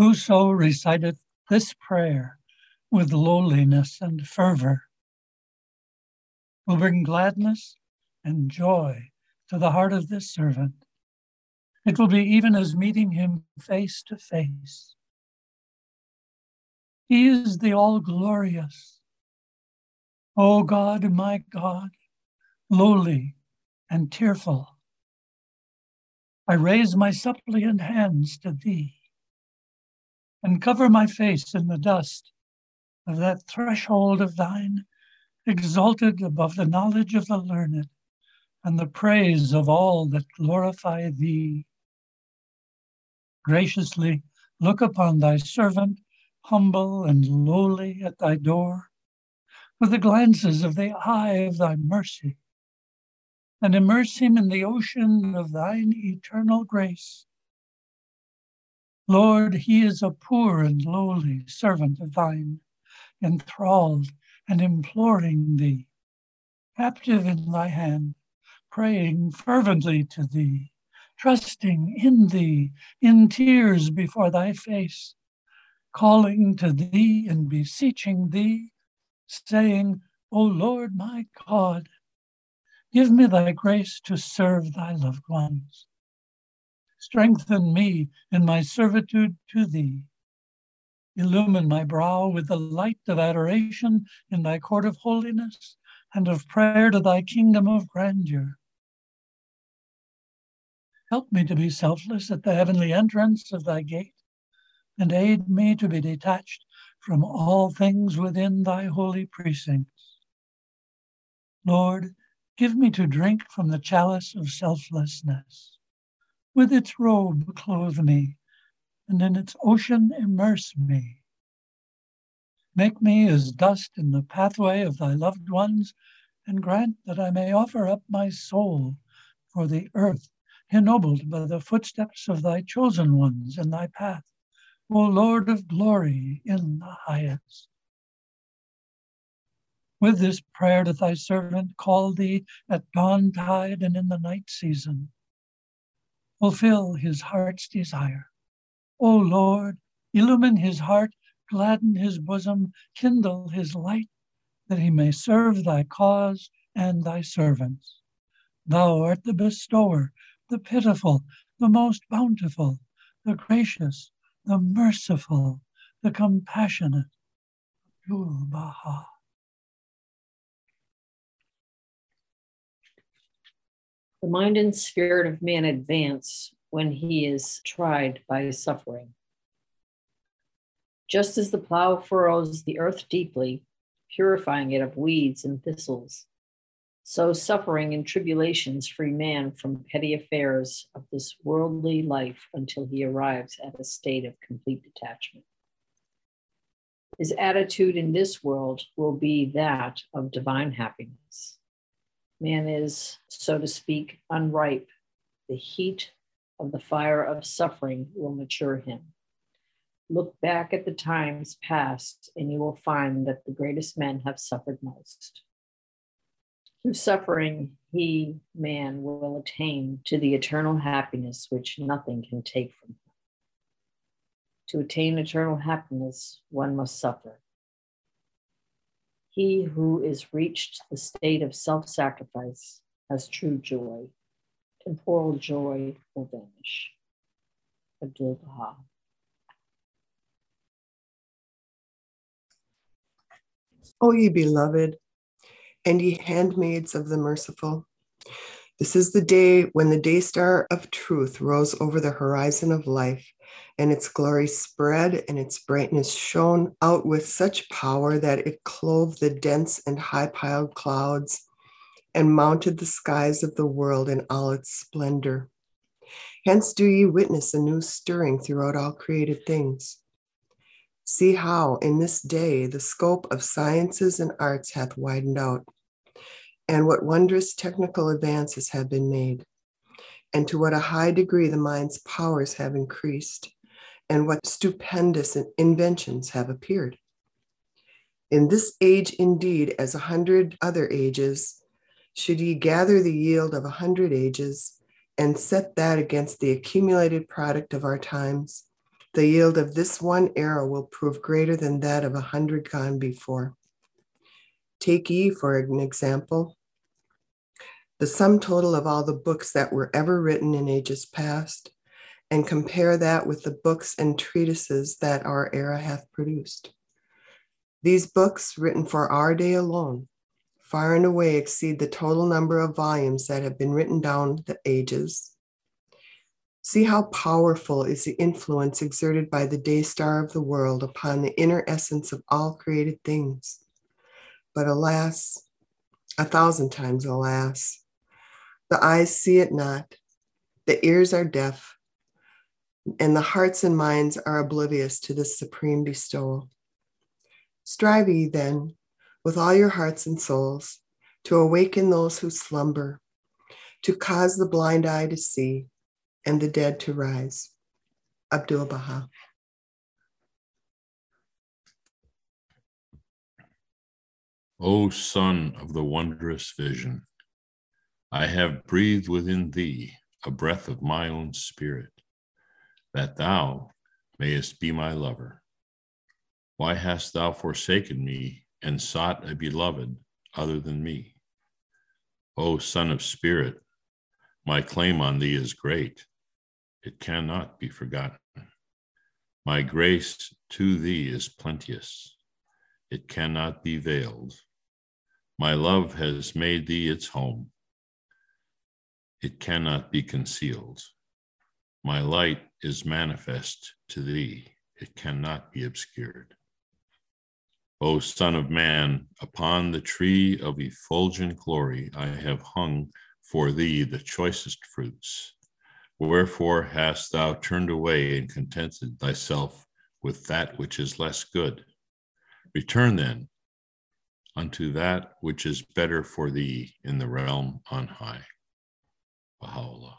Whoso reciteth this prayer with lowliness and fervor will bring gladness and joy to the heart of this servant. It will be even as meeting him face to face. He is the all-glorious, O God, my God, lowly and tearful. I raise my suppliant hands to thee and cover my face in the dust of that threshold of thine, exalted above the knowledge of the learned and the praise of all that glorify thee. Graciously look upon thy servant, humble and lowly at thy door, with the glances of the eye of thy mercy, and immerse him in the ocean of thine eternal grace. Lord, he is a poor and lowly servant of thine, enthralled and imploring thee, captive in thy hand, praying fervently to thee, trusting in thee, in tears before thy face, calling to thee and beseeching thee, saying, O Lord my God, give me thy grace to serve thy loved ones. Strengthen me in my servitude to thee. Illumine my brow with the light of adoration in thy court of holiness and of prayer to thy kingdom of grandeur. Help me to be selfless at the heavenly entrance of thy gate, and aid me to be detached from all things within thy holy precincts. Lord, give me to drink from the chalice of selflessness. With its robe clothe me, and in its ocean immerse me. Make me as dust in the pathway of thy loved ones, and grant that I may offer up my soul for the earth, ennobled by the footsteps of thy chosen ones in thy path, O Lord of glory in the highest. With this prayer doth thy servant call thee at dawn-tide and in the night season. Fulfill his heart's desire. O Lord, illumine his heart, gladden his bosom, kindle his light, that he may serve thy cause and thy servants. Thou art the bestower, the pitiful, the most bountiful, the gracious, the merciful, the compassionate, Abdu'l-Bahá. The mind and spirit of man advance when he is tried by suffering. Just as the plow furrows the earth deeply, purifying it of weeds and thistles, so suffering and tribulations free man from petty affairs of this worldly life until he arrives at a state of complete detachment. His attitude in this world will be that of divine happiness. Man is, so to speak, unripe. The heat of the fire of suffering will mature him. Look back at the times past, and you will find that the greatest men have suffered most. Through suffering, he, man, will attain to the eternal happiness which nothing can take from him. To attain eternal happiness, one must suffer. He who is reached the state of self-sacrifice has true joy. Temporal joy will vanish. Abdu'l-Bahá. O ye beloved, and ye handmaids of the merciful. This is the day when the day star of truth rose over the horizon of life, and its glory spread and its brightness shone out with such power that it clove the dense and high-piled clouds and mounted the skies of the world in all its splendor. Hence do ye witness a new stirring throughout all created things. See how in this day the scope of sciences and arts hath widened out, and what wondrous technical advances have been made, and to what a high degree the mind's powers have increased, and what stupendous inventions have appeared. In this age, indeed, as 100 other ages, should ye gather the yield of 100 ages, and set that against the accumulated product of our times, The yield of this one arrow will prove greater than that of 100 gone before. Take ye, for an example, the sum total of all the books that were ever written in ages past, and compare that with the books and treatises that our era hath produced. These books, written for our day alone, far and away exceed the total number of volumes that have been written down the ages. See how powerful is the influence exerted by the day star of the world upon the inner essence of all created things. But alas, 1,000 times alas, the eyes see it not, the ears are deaf, and the hearts and minds are oblivious to this supreme bestowal. Strive ye then, with all your hearts and souls, to awaken those who slumber, to cause the blind eye to see, and the dead to rise. Abdu'l-Bahá. O Son of the wondrous vision, I have breathed within thee a breath of my own spirit, that thou mayest be my lover. Why hast thou forsaken me and sought a beloved other than me? O Son of Spirit, my claim on thee is great. It cannot be forgotten. My grace to thee is plenteous. It cannot be veiled. My love has made thee its home. It cannot be concealed. My light is manifest to thee. It cannot be obscured. O Son of Man, upon the tree of effulgent glory, I have hung for thee the choicest fruits. Wherefore hast thou turned away and contented thyself with that which is less good? Return then unto that which is better for thee in the realm on high. Baha'u'llah.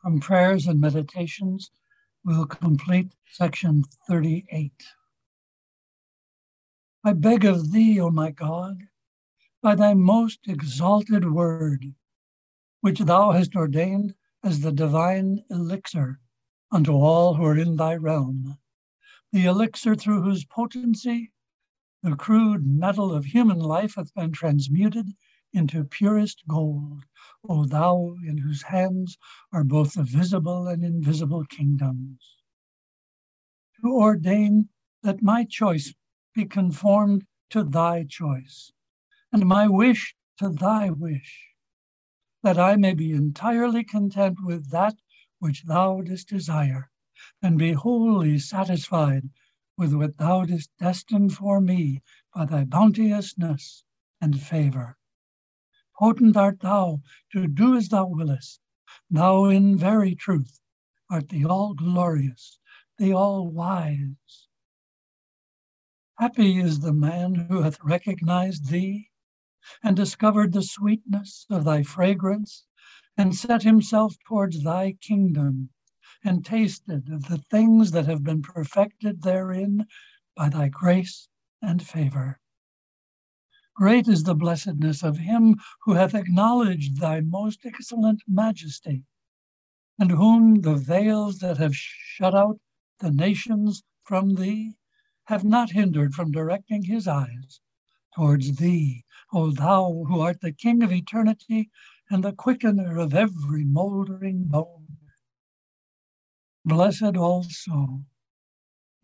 From Prayers and Meditations, we'll complete section 38. I beg of thee, O my God, by thy most exalted word, which thou hast ordained as the divine elixir unto all who are in thy realm, the elixir through whose potency the crude metal of human life hath been transmuted into purest gold, O thou in whose hands are both the visible and invisible kingdoms. To ordain that my choice be conformed to thy choice, and my wish to thy wish, that I may be entirely content with that which thou dost desire, and be wholly satisfied with what thou dost destine for me by thy bounteousness and favor. Potent art thou to do as thou willest. Thou in very truth art the all-glorious, the all-wise. Happy is the man who hath recognized thee and discovered the sweetness of thy fragrance and set himself towards thy kingdom and tasted of the things that have been perfected therein by thy grace and favor. Great is the blessedness of him who hath acknowledged thy most excellent majesty, and whom the veils that have shut out the nations from thee have not hindered from directing his eyes towards thee, O thou who art the King of eternity and the quickener of every moldering bone. Blessed also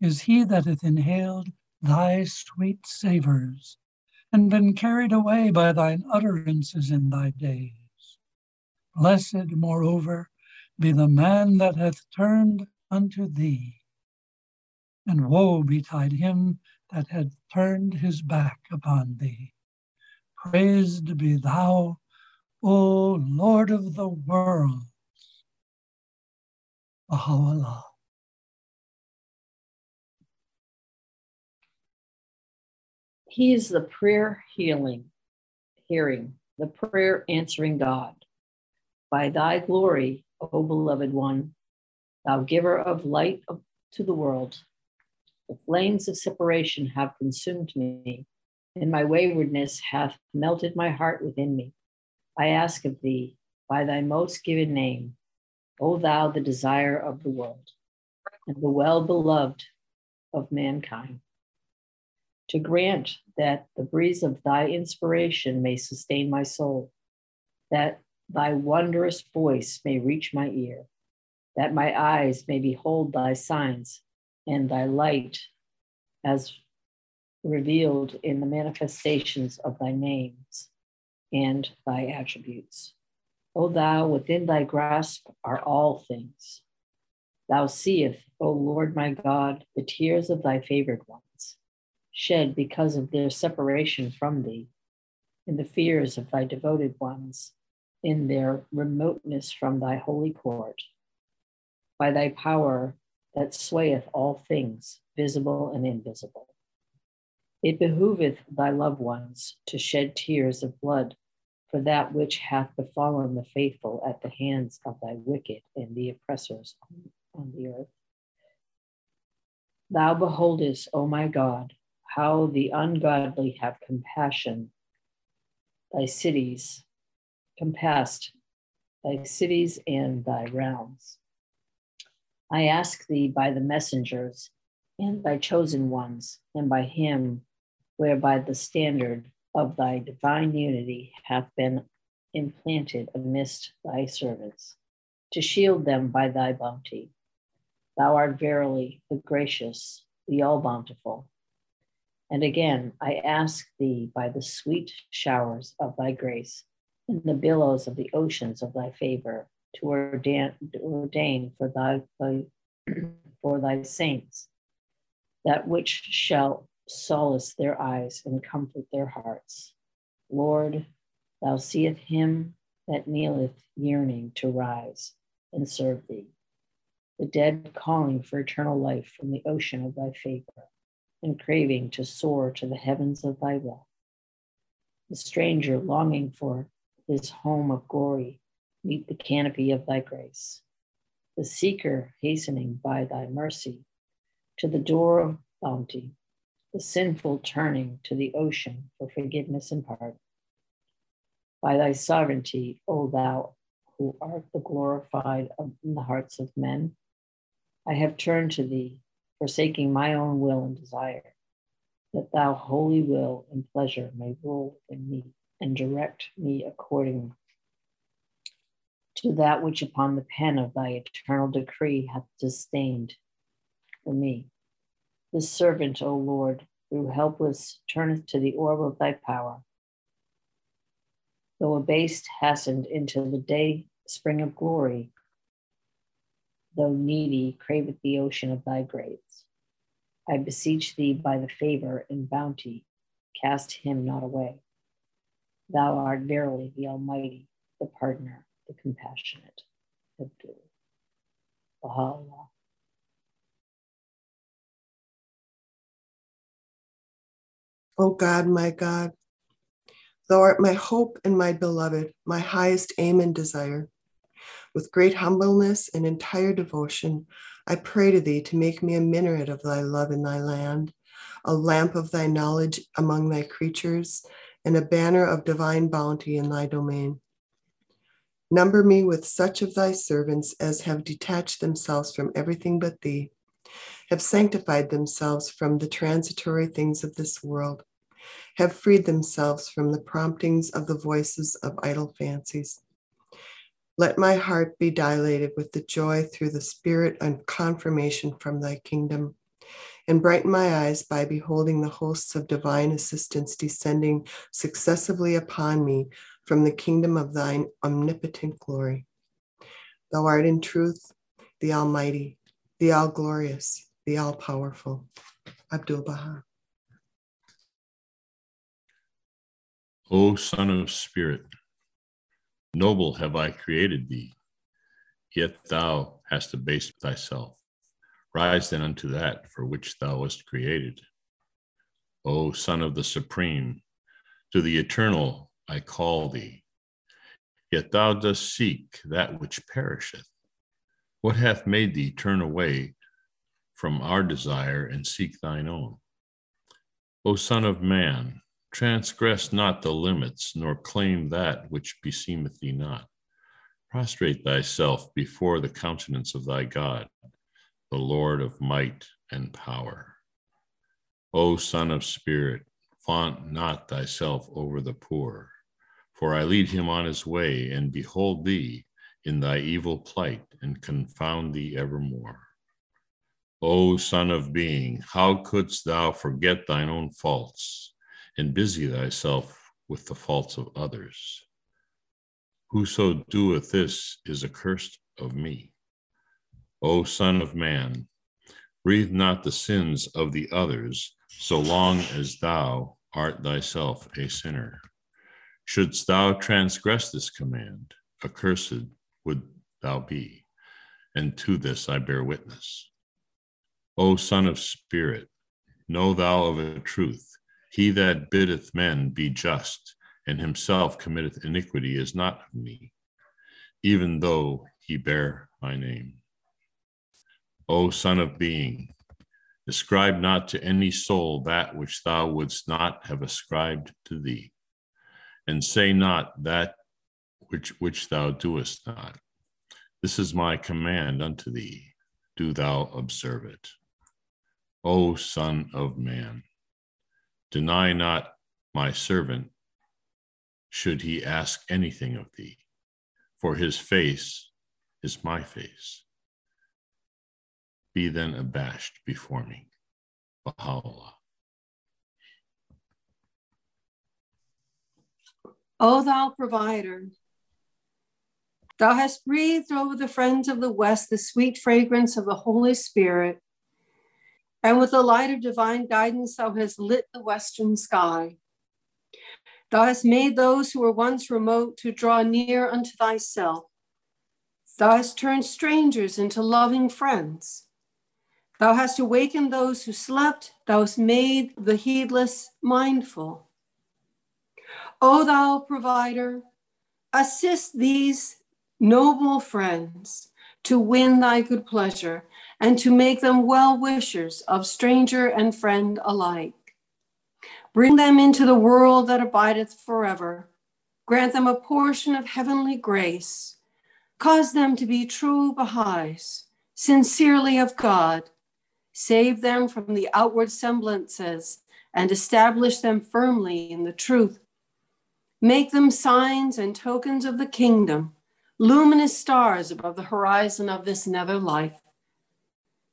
is he that hath inhaled thy sweet savors, and been carried away by thine utterances in thy days. Blessed, moreover, be the man that hath turned unto thee, and woe betide him that hath turned his back upon thee. Praised be thou, O Lord of the worlds. Baha'u'llah. He is the prayer hearing, the prayer answering God. By thy glory, O beloved one, thou giver of light to the world, the flames of separation have consumed me, and my waywardness hath melted my heart within me. I ask of thee, by thy most given name, O thou the desire of the world and the well-beloved of mankind, to grant that the breeze of thy inspiration may sustain my soul, that thy wondrous voice may reach my ear, that my eyes may behold thy signs and thy light as revealed in the manifestations of thy names and thy attributes. O thou, within thy grasp are all things. Thou seest, O Lord my God, the tears of thy favored ones, shed because of their separation from thee, and the fears of thy devoted ones in their remoteness from thy holy court. By thy power that swayeth all things, visible and invisible, it behooveth thy loved ones to shed tears of blood for that which hath befallen the faithful at the hands of thy wicked and the oppressors on the earth. Thou beholdest, O my God, how the ungodly have compassion, thy cities, compassed thy cities and thy realms. I ask thee by the messengers and by chosen ones, and by him whereby the standard of thy divine unity hath been implanted amidst thy servants, to shield them by thy bounty. Thou art verily the gracious, the all-bountiful. And again, I ask thee by the sweet showers of thy grace and the billows of the oceans of thy favor to ordain for thy saints that which shall solace their eyes and comfort their hearts. Lord, thou seest him that kneeleth yearning to rise and serve thee, the dead calling for eternal life from the ocean of thy favor and craving to soar to the heavens of thy will, the stranger longing for his home of glory, meet the canopy of thy grace, the seeker hastening by thy mercy to the door of bounty, the sinful turning to the ocean for forgiveness and pardon. By thy sovereignty, O thou who art the glorified in the hearts of men, I have turned to thee, forsaking my own will and desire, that thou holy will and pleasure may rule in me and direct me according to that which upon the pen of thy eternal decree hath disdained for me. This servant, O Lord, who helpless turneth to the orb of thy power, though abased, hastened into the day spring of glory, though needy, craveth the ocean of thy grace. I beseech thee by the favor and bounty, cast him not away. Thou art verily the Almighty, the partner, the compassionate. Baha'u'llah. O God, my God, thou art my hope and my beloved, my highest aim and desire. With great humbleness and entire devotion, I pray to thee to make me a minaret of thy love in thy land, a lamp of thy knowledge among thy creatures, and a banner of divine bounty in thy domain. Number me with such of thy servants as have detached themselves from everything but thee, have sanctified themselves from the transitory things of this world, have freed themselves from the promptings of the voices of idle fancies. Let my heart be dilated with the joy through the spirit and confirmation from thy kingdom, and brighten my eyes by beholding the hosts of divine assistance descending successively upon me from the kingdom of thine omnipotent glory. Thou art in truth the Almighty, the all-glorious, the all-powerful. Abdu'l-Bahá. O Son of Spirit, noble have I created thee, yet thou hast abased thyself. Rise then unto that for which thou wast created. O Son of the Supreme, to the Eternal I call thee, yet thou dost seek that which perisheth. What hath made thee turn away from our desire and seek thine own? O Son of Man, transgress not the limits, nor claim that which beseemeth thee not. Prostrate thyself before the countenance of thy God, the Lord of might and power. O Son of Spirit, vaunt not thyself over the poor, for I lead him on his way and behold thee in thy evil plight and confound thee evermore. O Son of Being, how couldst thou forget thine own faults and busy thyself with the faults of others? Whoso doeth this is accursed of me. O Son of Man, breathe not the sins of the others, so long as thou art thyself a sinner. Shouldst thou transgress this command, accursed would thou be, and to this I bear witness. O Son of Spirit, know thou of a truth, he that biddeth men be just, and himself committeth iniquity is not of me, even though he bear my name. O Son of Being, ascribe not to any soul that which thou wouldst not have ascribed to thee, and say not that which thou doest not. This is my command unto thee, do thou observe it. O Son of Man, deny not my servant, should he ask anything of thee, for his face is my face. Be then abashed before me. Baha'u'llah. O thou provider, thou hast breathed over the friends of the West the sweet fragrance of the Holy Spirit, and with the light of divine guidance thou hast lit the western sky. Thou hast made those who were once remote to draw near unto thyself. Thou hast turned strangers into loving friends. Thou hast awakened those who slept. Thou hast made the heedless mindful. O thou provider, assist these noble friends to win thy good pleasure and to make them well-wishers of stranger and friend alike. Bring them into the world that abideth forever. Grant them a portion of heavenly grace. Cause them to be true Baha'is, sincerely of God. Save them from the outward semblances and establish them firmly in the truth. Make them signs and tokens of the kingdom, luminous stars above the horizon of this nether life.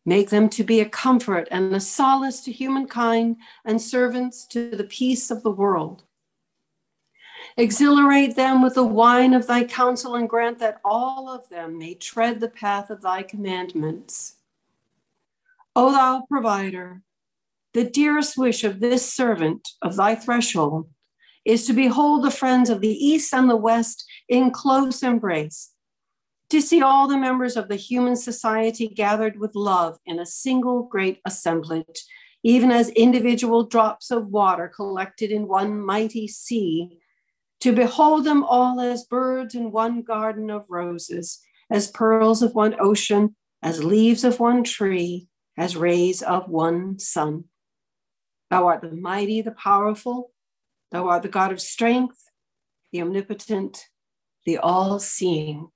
Make them to be a comfort and a solace to humankind and servants to the peace of the world. Exhilarate them with the wine of thy counsel and grant that all of them may tread the path of thy commandments. O thou provider, the dearest wish of this servant of thy threshold is to behold the friends of the East and the West in close embrace, to see all the members of the human society gathered with love in a single great assemblage, even as individual drops of water collected in one mighty sea, to behold them all as birds in one garden of roses, as pearls of one ocean, as leaves of one tree, as rays of one sun. Thou art the mighty, the powerful. Thou art the God of strength, the omnipotent, the all-seeing.